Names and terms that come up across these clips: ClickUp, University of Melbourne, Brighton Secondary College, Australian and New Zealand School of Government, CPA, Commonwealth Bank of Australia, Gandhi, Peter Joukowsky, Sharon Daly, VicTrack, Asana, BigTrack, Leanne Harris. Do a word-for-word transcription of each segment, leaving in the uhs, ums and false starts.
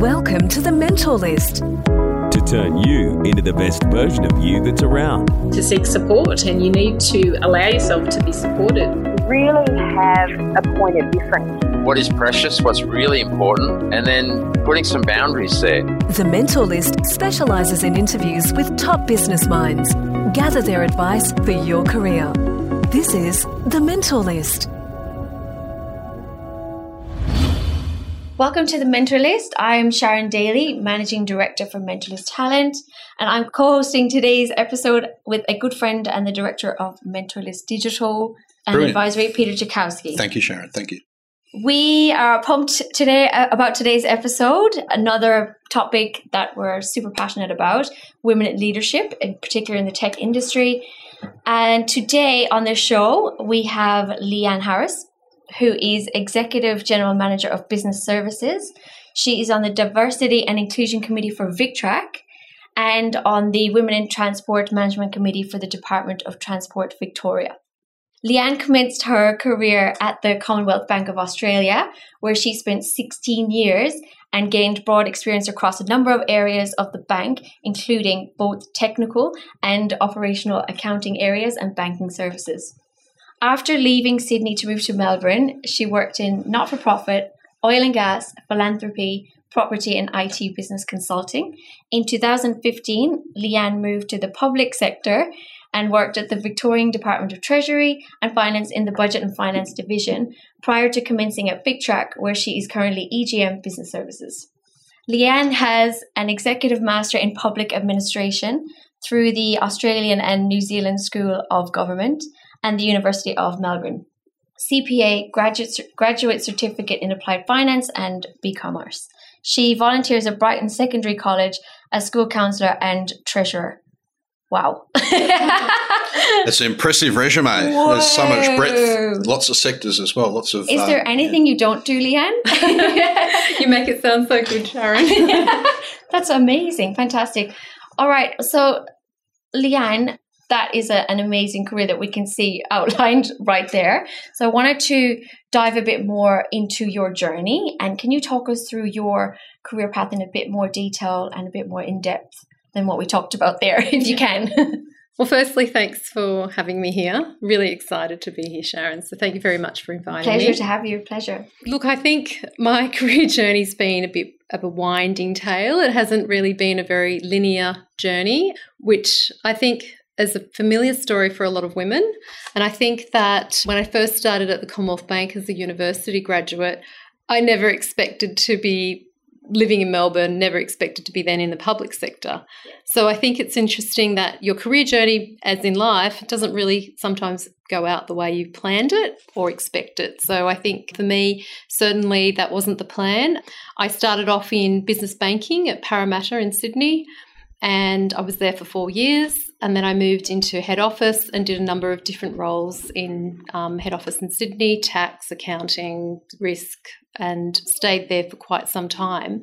Welcome to the Mentor List. To turn you into the best version of you that's around. To seek support, and you need to allow yourself to be supported. Really have a point of difference. What is precious, what's really important, and then putting some boundaries there. The Mentor List specialises in interviews with top business minds. Gather their advice for your career. This is the Mentor List. Welcome to the Mentor List. I am Sharon Daly, Managing Director for Mentorlist Talent, and I'm co-hosting today's episode with a good friend and the Director of Mentorlist Digital and Brilliant. Advisory, Peter Joukowsky. Thank you, Sharon. Thank you. We are pumped today about today's episode, another topic that we're super passionate about, women in leadership, in particular in the tech industry. And today on the show, we have Leanne Harris, who is Executive General Manager of Business Services. She is on the Diversity and Inclusion Committee for VicTrack and on the Women in Transport Management Committee for the Department of Transport Victoria. Leanne commenced her career at the Commonwealth Bank of Australia, where she spent sixteen years and gained broad experience across a number of areas of the bank, including both technical and operational accounting areas and banking services. After leaving Sydney to move to Melbourne, she worked in not-for-profit, oil and gas, philanthropy, property and I T business consulting. In two thousand fifteen, Leanne moved to the public sector and worked at the Victorian Department of Treasury and Finance in the Budget and Finance Division prior to commencing at BigTrack, where she is currently E G M Business Services. Leanne has an Executive Master in Public Administration through the Australian and New Zealand School of Government and the University of Melbourne, C P A, graduate, graduate certificate in applied finance and B-commerce. She volunteers at Brighton Secondary College as school counsellor and treasurer. Wow. That's an impressive resume. Whoa. There's so much breadth, lots of sectors as well. Lots of. Is there um, anything yeah. you don't do, Leanne? You make it sound so good, Sharon. Yeah. That's amazing. Fantastic. All right. So, Leanne, that is a, an amazing career that we can see outlined right there. So I wanted to dive a bit more into your journey, and can you talk us through your career path in a bit more detail and a bit more in depth than what we talked about there, if you can? Well, firstly, thanks for having me here. Really excited to be here, Sharon. So thank you very much for inviting pleasure me. Pleasure to have you. Pleasure. Look, I think my career journey's been a bit of a winding tale. It hasn't really been a very linear journey, which I think is a familiar story for a lot of women. And I think that when I first started at the Commonwealth Bank as a university graduate, I never expected to be living in Melbourne, never expected to be then in the public sector. So I think it's interesting that your career journey, as in life, doesn't really sometimes go out the way you planned it or expect it. So I think for me, certainly that wasn't the plan. I started off in business banking at Parramatta in Sydney, and I was there for four years. And then I moved into head office and did a number of different roles in um, head office in Sydney, tax, accounting, risk, and stayed there for quite some time.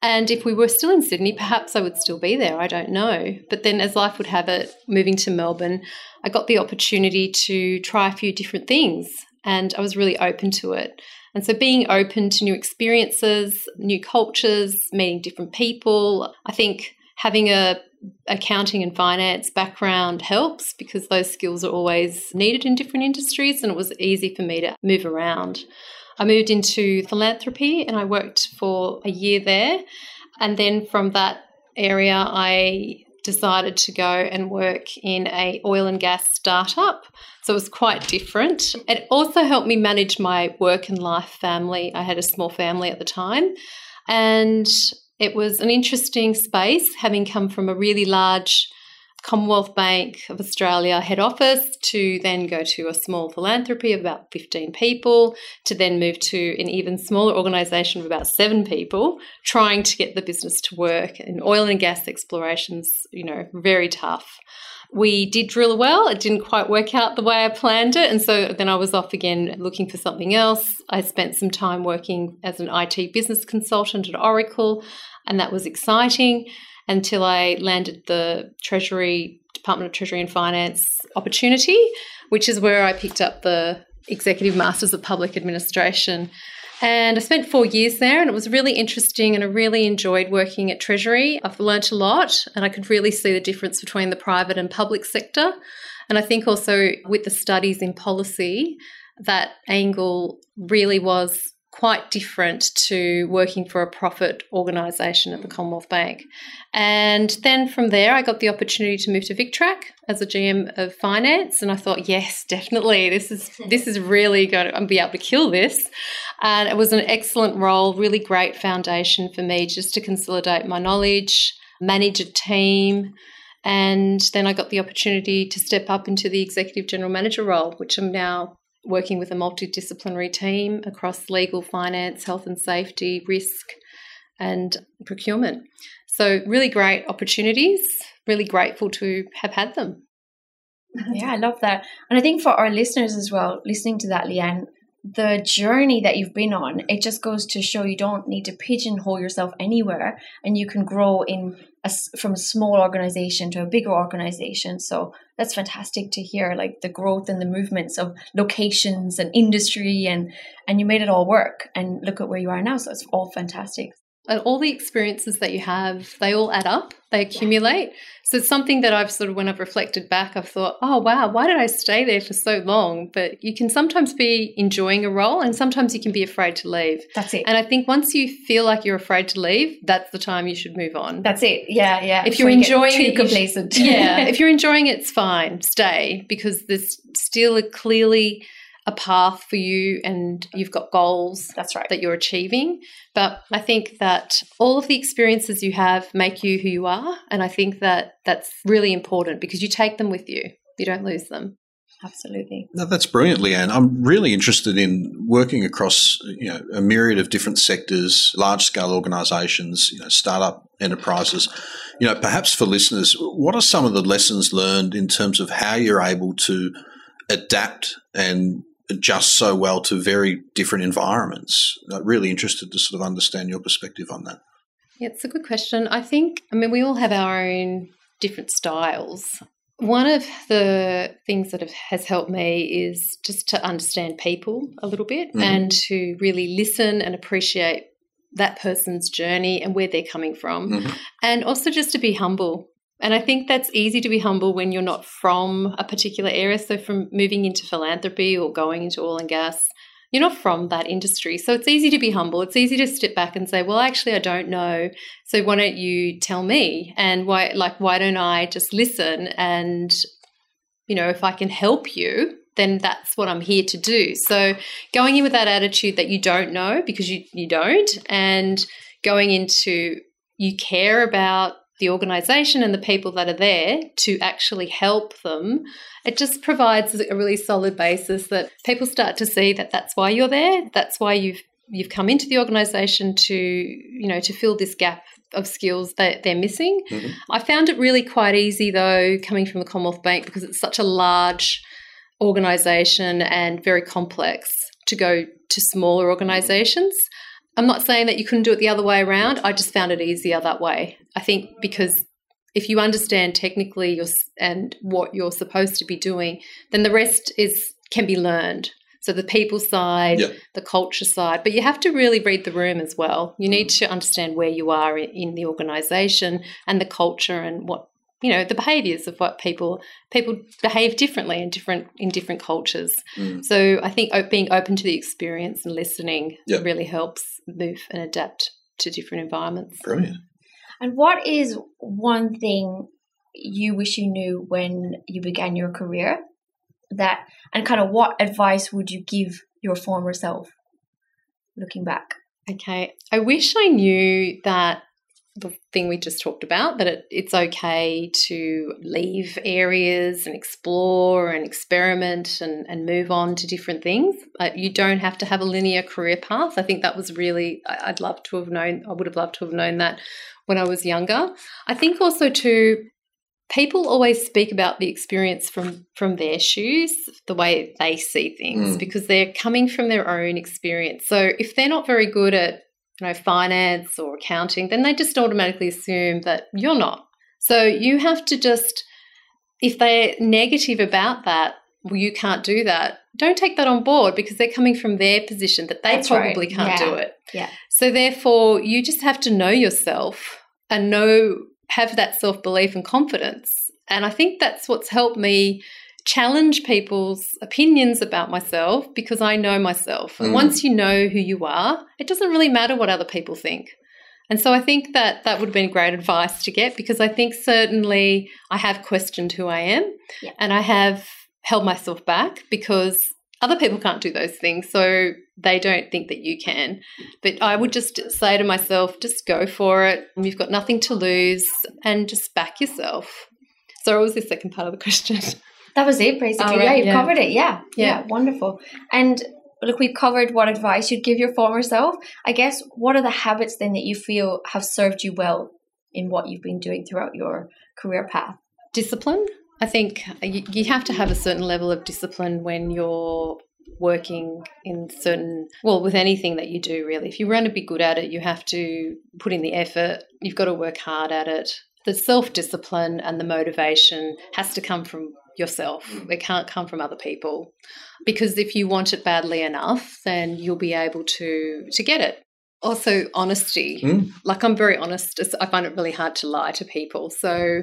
And if we were still in Sydney, perhaps I would still be there. I don't know. But then, as life would have it, moving to Melbourne, I got the opportunity to try a few different things, and I was really open to it. And so being open to new experiences, new cultures, meeting different people, I think having a accounting and finance background helps, because those skills are always needed in different industries, and it was easy for me to move around. I moved into philanthropy and I worked for a year there, and then from that area I decided to go and work in a oil and gas startup. So it was quite different. It also helped me manage my work and life family. I had a small family at the time, and it was an interesting space, having come from a really large Commonwealth Bank of Australia head office to then go to a small philanthropy of about fifteen people, to then move to an even smaller organisation of about seven people, trying to get the business to work. And oil and gas explorations, you know, very tough. We did drill a well. It didn't quite work out the way I planned it. And so then I was off again looking for something else. I spent some time working as an I T business consultant at Oracle, and that was exciting until I landed the Treasury, Department of Treasury and Finance opportunity, which is where I picked up the Executive Masters of Public Administration. And I spent four years there, and it was really interesting, and I really enjoyed working at Treasury. I've learnt a lot, and I could really see the difference between the private and public sector. And I think also with the studies in policy, that angle really was quite different to working for a profit organisation at the Commonwealth Bank. And then from there, I got the opportunity to move to VicTrack as a G M of finance. And I thought, yes, definitely, this is this is really going to, I'm going to be able to kill this. And it was an excellent role, really great foundation for me just to consolidate my knowledge, manage a team. And then I got the opportunity to step up into the Executive General Manager role, which I'm now working with a multidisciplinary team across legal, finance, health and safety, risk and procurement. So really great opportunities, really grateful to have had them. Yeah, I love that. And I think for our listeners as well, listening to that, Leanne, the journey that you've been on, it just goes to show you don't need to pigeonhole yourself anywhere, and you can grow in a, from a small organization to a bigger organization. So that's fantastic to hear, like the growth and the movements of locations and industry, and and you made it all work, and look at where you are now. So it's all fantastic. And all the experiences that you have, they all add up, they accumulate. Yeah. So it's something that I've sort of, when I've reflected back, I've thought, oh, wow, why did I stay there for so long? But you can sometimes be enjoying a role, and sometimes you can be afraid to leave. That's it. And I think once you feel like you're afraid to leave, that's the time you should move on. That's it. Yeah, yeah. If you're enjoying it, too complacent. Yeah. If you're enjoying it, it's fine. Stay, because there's still a clearly a path for you, and you've got goals that's right. that you're achieving. But I think that all of the experiences you have make you who you are, and I think that that's really important because you take them with you. You don't lose them. Absolutely. No, that's brilliant, Leanne. I'm really interested in working across, you know, a myriad of different sectors, large-scale organisations, you know, startup enterprises. You know, perhaps for listeners, what are some of the lessons learned in terms of how you're able to adapt and adjust so well to very different environments? I'm really interested to sort of understand your perspective on that. Yeah, it's a good question. I think, I mean, we all have our own different styles. One of the things that have, has helped me is just to understand people a little bit mm. and to really listen and appreciate that person's journey and where they're coming from. Mm-hmm. And also just to be humble. And I think that's easy to be humble when you're not from a particular area. So from moving into philanthropy or going into oil and gas, you're not from that industry. So it's easy to be humble. It's easy to step back and say, well, actually, I don't know. So why don't you tell me? And why, like, why don't I just listen? And, you know, if I can help you, then that's what I'm here to do. So going in with that attitude that you don't know because you, you don't, and going into you care about the organisation and the people that are there to actually help them, it just provides a really solid basis that people start to see that that's why you're there, that's why you've you've come into the organisation to, you know, to fill this gap of skills that they're missing. Mm-hmm. I found it really quite easy, though, coming from the Commonwealth Bank, because it's such a large organisation and very complex, to go to smaller organisations. I'm not saying that you couldn't do it the other way around. I just found it easier that way. I think because if you understand technically your, and what you're supposed to be doing, then the rest is can be learned. So the people side, yeah. the culture side, but you have to really read the room as well. You need to understand where you are in the organisation and the culture and what, you know, the behaviours of what people people behave differently in different in different cultures. Mm. So I think being open to the experience and listening yep. really helps move and adapt to different environments. Brilliant. And what is one thing you wish you knew when you began your career? That and kind of what advice would you give your former self looking back? Okay. I wish I knew that the thing we just talked about, that it, it's okay to leave areas and explore and experiment and, and move on to different things. Uh, you don't have to have a linear career path. I think that was really, I, I'd love to have known, I would have loved to have known that when I was younger. I think also too, people always speak about the experience from, from their shoes, the way they see things, mm. because they're coming from their own experience. So if they're not very good at you know, finance or accounting, then they just automatically assume that you're not. So you have to just, if they're negative about that, well, you can't do that, don't take that on board because they're coming from their position that they That's probably right. can't yeah. do it. Yeah. So therefore, you just have to know yourself and know have that self-belief and confidence. And I think that's what's helped me challenge people's opinions about myself because I know myself. And mm. once you know who you are, it doesn't really matter what other people think. And so I think that that would have been great advice to get because I think certainly I have questioned who I am yeah. and I have held myself back because other people can't do those things, so they don't think that you can. But I would just say to myself, just go for it. You've got nothing to lose and just back yourself. So what was the second part of the question? That was it, basically. Oh, right. Yeah, you've yeah. covered it. Yeah. yeah. Yeah, wonderful. And look, we've covered what advice you'd give your former self. I guess what are the habits then that you feel have served you well in what you've been doing throughout your career path? Discipline. I think you have to have a certain level of discipline when you're working in certain, well, with anything that you do really. If you want to be good at it, you have to put in the effort. You've got to work hard at it. The self-discipline and the motivation has to come from yourself. It can't come from other people because if you want it badly enough, then you'll be able to, to get it. Also, honesty. Mm. Like I'm very honest. I find it really hard to lie to people. So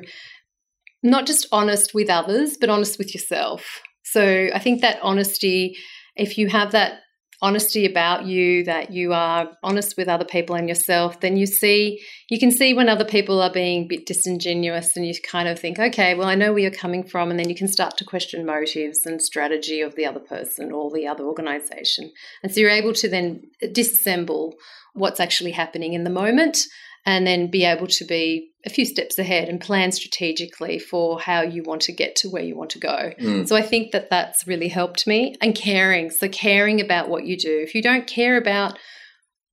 not just honest with others, but honest with yourself. So I think that honesty, if you have that honesty about you, that you are honest with other people and yourself, then you see, you can see when other people are being a bit disingenuous and you kind of think, okay, well, I know where you're coming from. And then you can start to question motives and strategy of the other person or the other organisation. And so you're able to then disassemble what's actually happening in the moment and then be able to be a few steps ahead and plan strategically for how you want to get to where you want to go. Mm. So I think that that's really helped me. And caring, so caring about what you do. If you don't care about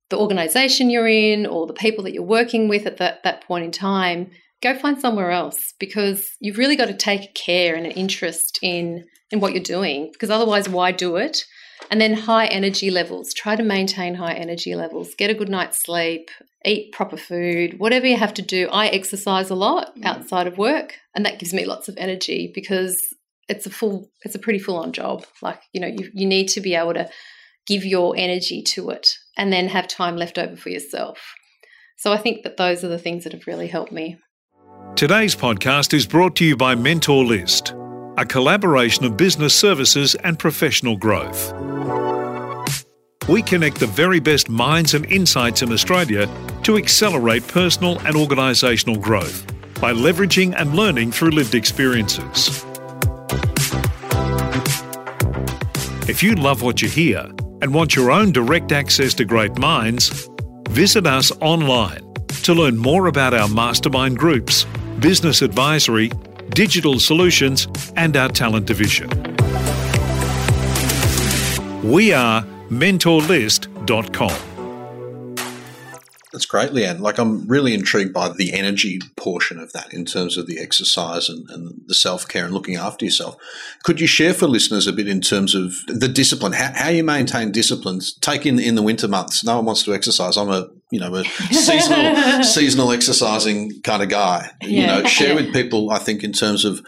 the organisation you're in or the people that you're working with at that, that point in time, go find somewhere else because you've really got to take care and an interest in, in what you're doing because otherwise why do it? And then high energy levels. Try to maintain high energy levels. Get a good night's sleep. Eat proper food. Whatever you have to do. I exercise a lot mm. outside of work, and that gives me lots of energy because it's a full, it's a pretty full-on job. Like you know, you you need to be able to give your energy to it, and then have time left over for yourself. So I think that those are the things that have really helped me. Today's podcast is brought to you by MentorList, a collaboration of business services and professional growth. We connect the very best minds and insights in Australia to accelerate personal and organisational growth by leveraging and learning through lived experiences. If you love what you hear and want your own direct access to great minds, visit us online to learn more about our mastermind groups, business advisory, digital solutions, and our talent division. We are mentor list dot com. That's great, Leanne. Like I'm really intrigued by the energy portion of that in terms of the exercise and, and the self-care and looking after yourself. Could you share for listeners a bit in terms of the discipline, how, how you maintain disciplines? Take in, in the winter months, no one wants to exercise. I'm a you know, a seasonal seasonal exercising kind of guy. Yeah. You know, share with people, I think, in terms of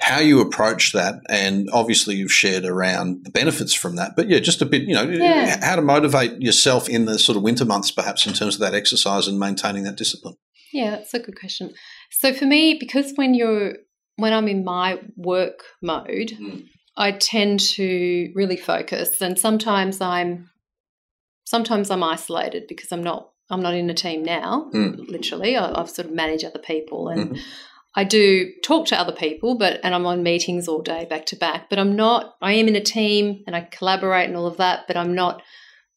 how you approach that, and obviously you've shared around the benefits from that. But, yeah, just a bit, you know, yeah. how to motivate yourself in the sort of winter months perhaps in terms of that exercise and maintaining that discipline. Yeah, that's a good question. So for me, because when you're when I'm in my work mode, mm. I tend to really focus, and sometimes I'm sometimes I'm isolated because I'm not I'm not in a team now, mm. literally. I, I've sort of managed other people and mm-hmm. I do talk to other people but and I'm on meetings all day back to back, but I'm not – I am in a team and I collaborate and all of that, but I'm not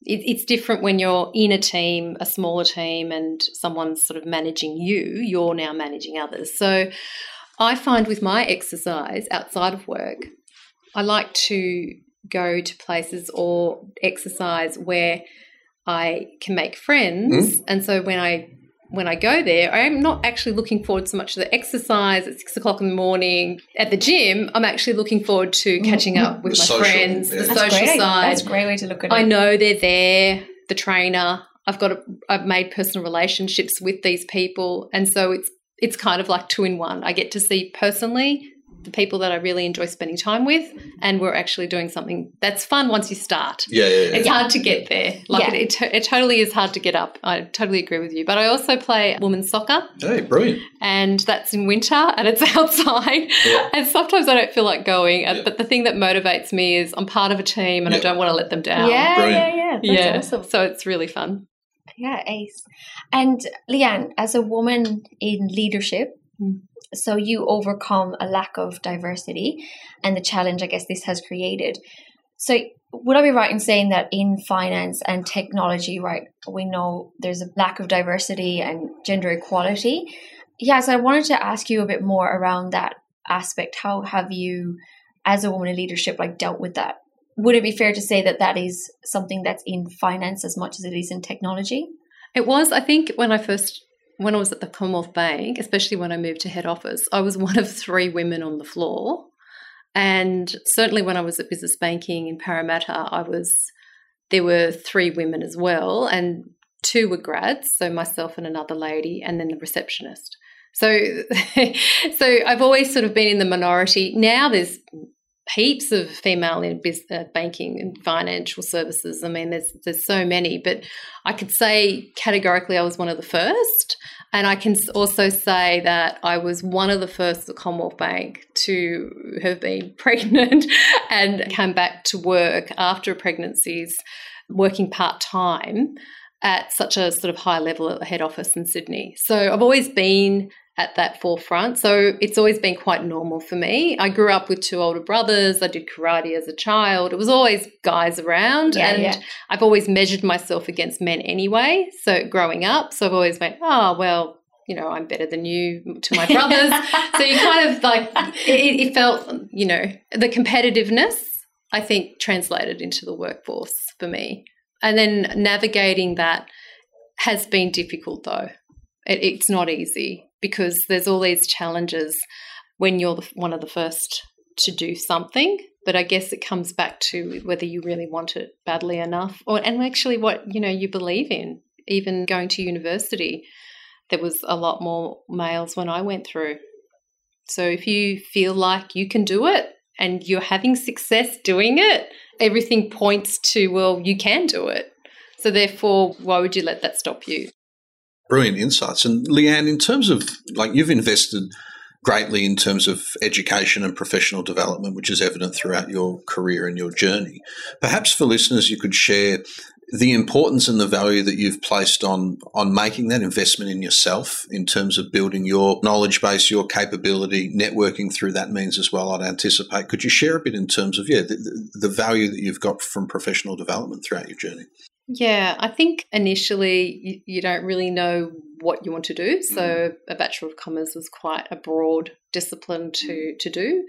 it, – it's different when you're in a team, a smaller team, and someone's sort of managing you. You're now managing others. So I find with my exercise outside of work, I like to go to places or exercise where – I can make friends, mm. and so when I when I go there, I'm not actually looking forward so much to the exercise at six o'clock in the morning at the gym. I'm actually looking forward to catching up with the my social, friends, yeah. the That's social great. side. That's a great way to look at it. I know they're there, the trainer. I've got a, I've made personal relationships with these people, and so it's it's kind of like two in one. I get to see personally the people that I really enjoy spending time with, and we're actually doing something that's fun once you start. Yeah, yeah, yeah. It's yeah. hard to get there. Like yeah. it, it, it totally is hard to get up. I totally agree with you. But I also play women's soccer. Hey, brilliant. And that's in winter and it's outside. Yeah. And sometimes I don't feel like going. Yeah. But the thing that motivates me is I'm part of a team and yeah. I don't want to let them down. Yeah, brilliant. yeah, yeah. That's yeah. awesome. So it's really fun. Yeah, ace. And Leanne, as a woman in leadership, mm. so you overcome a lack of diversity and the challenge, I guess, this has created. So would I be right in saying that in finance and technology, right, we know there's a lack of diversity and gender equality? Yeah, so I wanted to ask you a bit more around that aspect. How have you, as a woman in leadership, like dealt with that? Would it be fair to say that that is something that's in finance as much as it is in technology? It was, I think, when I first... When I was at the Commonwealth Bank, especially when I moved to head office, I was one of three women on the floor. And certainly when I was at business banking in Parramatta, I was there were three women as well, and two were grads, so myself and another lady, and then the receptionist. So, so I've always sort of been in the minority. Now there's heaps of female in business, uh, banking and financial services. I mean, there's there's so many, but I could say categorically I was one of the first, and I can also say that I was one of the first at Commonwealth Bank to have been pregnant and come back to work after pregnancies, working part-time at such a sort of high level at the head office in Sydney. So I've always been at that forefront. So it's always been quite normal for me. I grew up with two older brothers. I did karate as a child. It was always guys around, yeah, and yeah. I've always measured myself against men anyway. So growing up, so I've always went, oh, well, you know, I'm better than you to my brothers. So you kind of like, it, it felt, you know, the competitiveness, I think, translated into the workforce for me. And then navigating that has been difficult though. It, it's not easy, because there's all these challenges when you're the, one of the first to do something. But I guess it comes back to whether you really want it badly enough, or and actually what, you know, you believe in. Even going to university, there was a lot more males when I went through. So if you feel like you can do it and you're having success doing it, everything points to, well, you can do it. So therefore, why would you let that stop you? Brilliant insights. And Leanne, in terms of, like, you've invested greatly in terms of education and professional development, which is evident throughout your career and your journey. Perhaps for listeners, you could share the importance and the value that you've placed on on making that investment in yourself in terms of building your knowledge base, your capability, networking through that means as well, I'd anticipate. Could you share a bit in terms of, yeah, the, the value that you've got from professional development throughout your journey? Yeah, I think initially you, you don't really know what you want to do. So a Bachelor of Commerce was quite a broad discipline to, to do.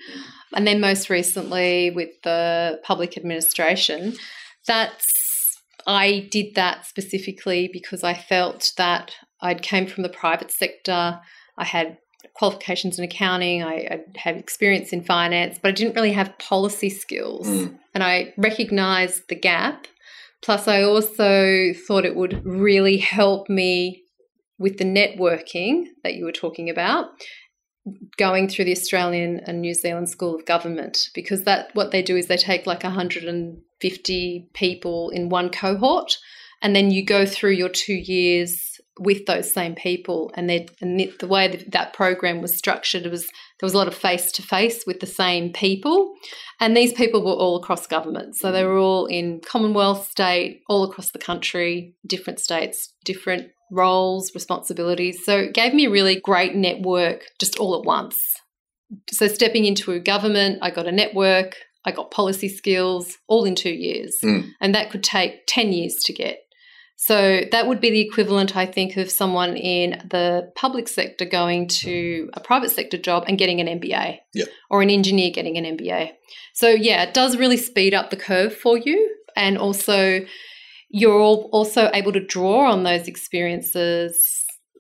And then most recently with the public administration, that's I did that specifically because I felt that I'd came from the private sector. I had qualifications in accounting, I, I had experience in finance, but I didn't really have policy skills. Mm. And I recognised the gap. Plus, I also thought it would really help me with the networking that you were talking about, going through the Australian and New Zealand School of Government, because that what they do is they take like one hundred fifty people in one cohort, and then you go through your two years with those same people. And, and the way that, that program was structured, it was there was a lot of face-to-face with the same people. And these people were all across government. So they were all in Commonwealth, state, all across the country, different states, different roles, responsibilities. So it gave me a really great network just all at once. So stepping into a government, I got a network, I got policy skills, all in two years. Mm. And that could take ten years to get. So that would be the equivalent, I think, of someone in the public sector going to a private sector job and getting an M B A, yep, or an engineer getting an M B A. So, yeah, it does really speed up the curve for you, and also you're also able to draw on those experiences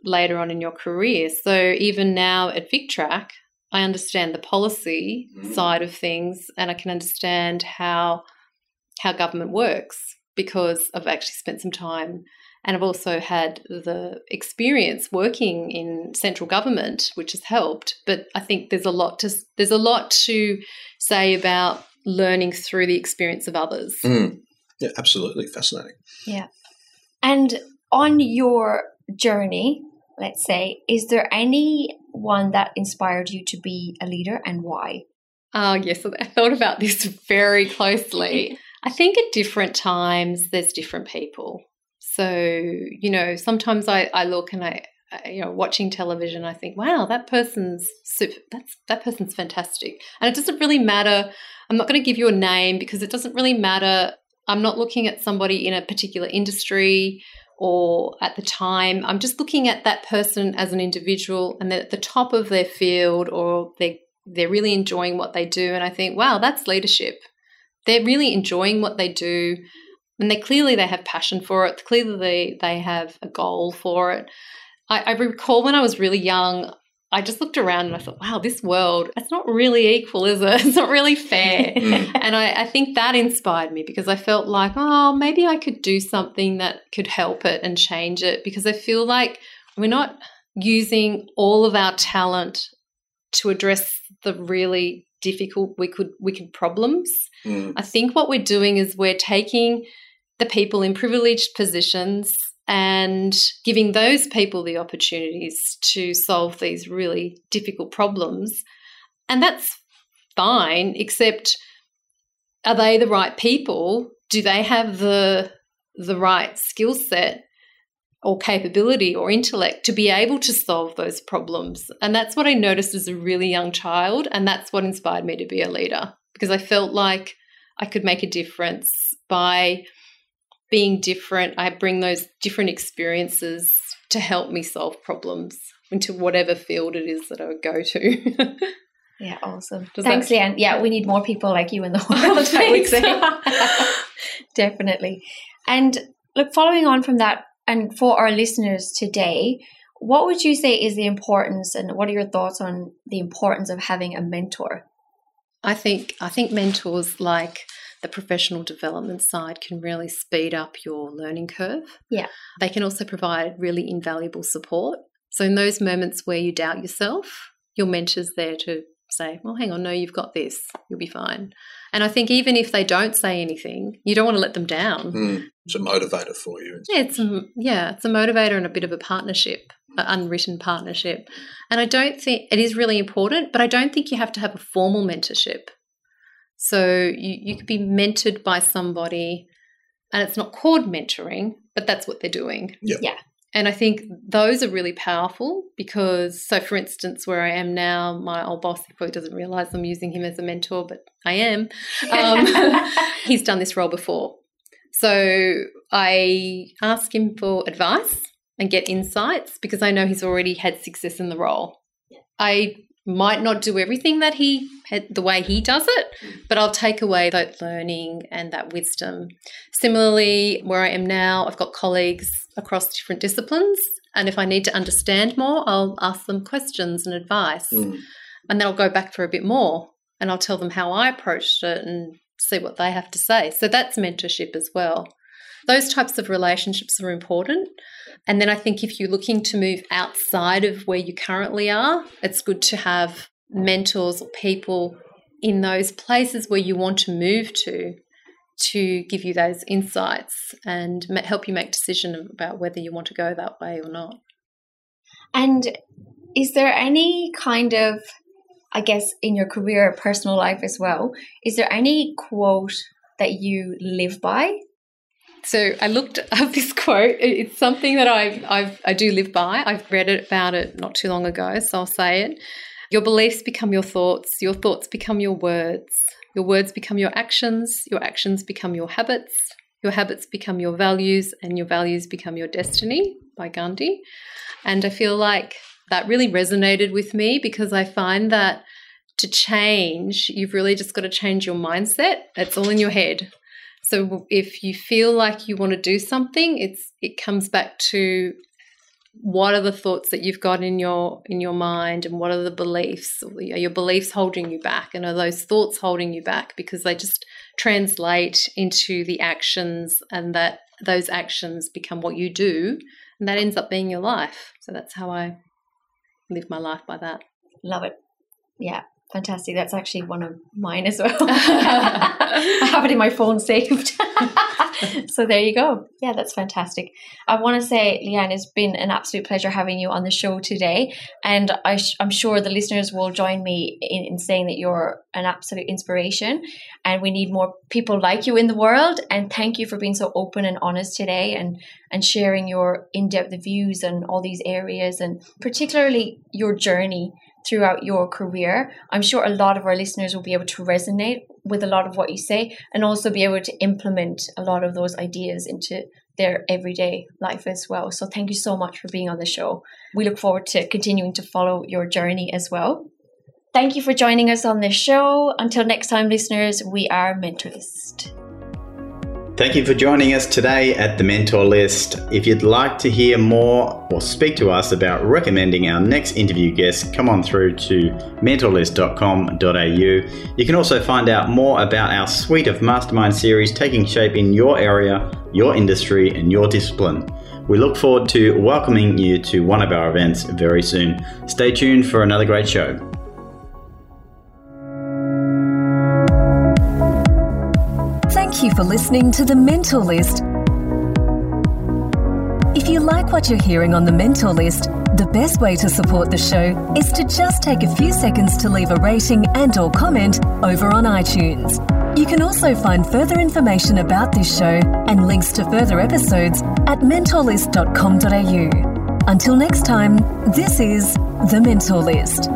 later on in your career. So even now at VicTrack, I understand the policy mm-hmm. side of things, and I can understand how how government works, because I've actually spent some time And I've also had the experience working in central government, which has helped. But I think there's a lot to there's a lot to say about learning through the experience of others. Mm. Yeah, absolutely fascinating. Yeah. And on your journey, let's say, is there any one that inspired you to be a leader, and why? Oh, yes. I thought about this very closely. I think at different times there's different people. So, you know, sometimes I, I look and I, I, you know, watching television, I think, wow, that person's super, that's, that person's fantastic. And it doesn't really matter. I'm not going to give you a name because it doesn't really matter. I'm not looking at somebody in a particular industry or at the time. I'm just looking at that person as an individual, and they're at the top of their field, or they they're really enjoying what they do. And I think, wow, that's leadership. They're really enjoying what they do, and they clearly they have passion for it. Clearly they, they have a goal for it. I, I recall when I was really young, I just looked around and I thought, wow, this world, it's not really equal, is it? It's not really fair. And I, I think that inspired me, because I felt like, oh, maybe I could do something that could help it and change it, because I feel like we're not using all of our talent to address the really difficult wicked, wicked problems. Mm. I think what we're doing is we're taking the people in privileged positions and giving those people the opportunities to solve these really difficult problems. And that's fine, except are they the right people? Do they have the the right skill set or capability or intellect to be able to solve those problems? And that's what I noticed as a really young child, and that's what inspired me to be a leader, because I felt like I could make a difference by being different. I bring those different experiences to help me solve problems into whatever field it is that I would go to. Yeah, awesome. Does Thanks, that- Leanne. Yeah, we need more people like you in the world, I would say. Definitely. And look, following on from that, and for our listeners today, what would you say is the importance, and what are your thoughts on the importance of having a mentor? I think I think mentors, like the professional development side, can really speed up your learning curve. Yeah. They can also provide really invaluable support. So in those moments where you doubt yourself, your mentor's there to say, well, hang on, no, you've got this, you'll be fine. And I think even if they don't say anything, you don't want to let them down. Mm. It's a motivator for you. Yeah it's, a, yeah, it's a motivator and a bit of a partnership, an unwritten partnership. And I don't think it is really important, but I don't think you have to have a formal mentorship. So you, you could be mentored by somebody, and it's not called mentoring, but that's what they're doing. Yeah. yeah. And I think those are really powerful because, so for instance, where I am now, my old boss, he probably doesn't realise I'm using him as a mentor, but I am. Um, he's done this role before. So I ask him for advice and get insights because I know he's already had success in the role. I might not do everything that he had the way he does it, but I'll take away that learning and that wisdom. Similarly, where I am now, I've got colleagues across different disciplines, and if I need to understand more, I'll ask them questions and advice, mm. and then I'll go back for a bit more and I'll tell them how I approached it and see what they have to say. So that's mentorship as well. Those types of relationships are important. And then I think if you're looking to move outside of where you currently are, it's good to have mentors or people in those places where you want to move to to give you those insights and help you make decision about whether you want to go that way or not. And is there any kind of, I guess, in your career, personal life as well, is there any quote that you live by? So I looked up this quote. It's something that I've, I've, I do live by. I've read it about it not too long ago, so I'll say it. Your beliefs become your thoughts. Your thoughts become your words. Your words become your actions. Your actions become your habits. Your habits become your values, and your values become your destiny, by Gandhi. And I feel like that really resonated with me because I find that to change, you've really just got to change your mindset. It's all in your head. So if you feel like you want to do something, it's it comes back to what are the thoughts that you've got in your in your mind, and what are the beliefs? Are your beliefs holding you back, and are those thoughts holding you back? Because they just translate into the actions, and that those actions become what you do, and that ends up being your life. So that's how I live my life, by that. Love it. Yeah, fantastic. That's actually one of mine as well. I have it in my phone saved. So there you go. Yeah, that's fantastic. I want to say, Leanne, it's been an absolute pleasure having you on the show today. And I sh- I'm sure the listeners will join me in, in saying that you're an absolute inspiration, and we need more people like you in the world. And thank you for being so open and honest today, and, and sharing your in-depth views on all these areas, and particularly your journey throughout your career. I'm sure a lot of our listeners will be able to resonate with a lot of what you say, and also be able to implement a lot of those ideas into their everyday life as well. So thank you so much for being on the show. We look forward to continuing to follow your journey as well. Thank you for joining us on this show. Until next time, listeners, we are Mentorlist. Thank you for joining us today at The Mentor List. If you'd like to hear more or speak to us about recommending our next interview guest, come on through to mentorlist dot com dot a u. You can also find out more about our suite of mastermind series taking shape in your area, your industry, and your discipline. We look forward to welcoming you to one of our events very soon. Stay tuned for another great show. Thank you for listening to The Mentor List. If you like what you're hearing on The Mentor List, the best way to support the show is to just take a few seconds to leave a rating and or comment over on iTunes. You can also find further information about this show and links to further episodes at mentorlist dot com dot a u. Until next time, this is The Mentor List.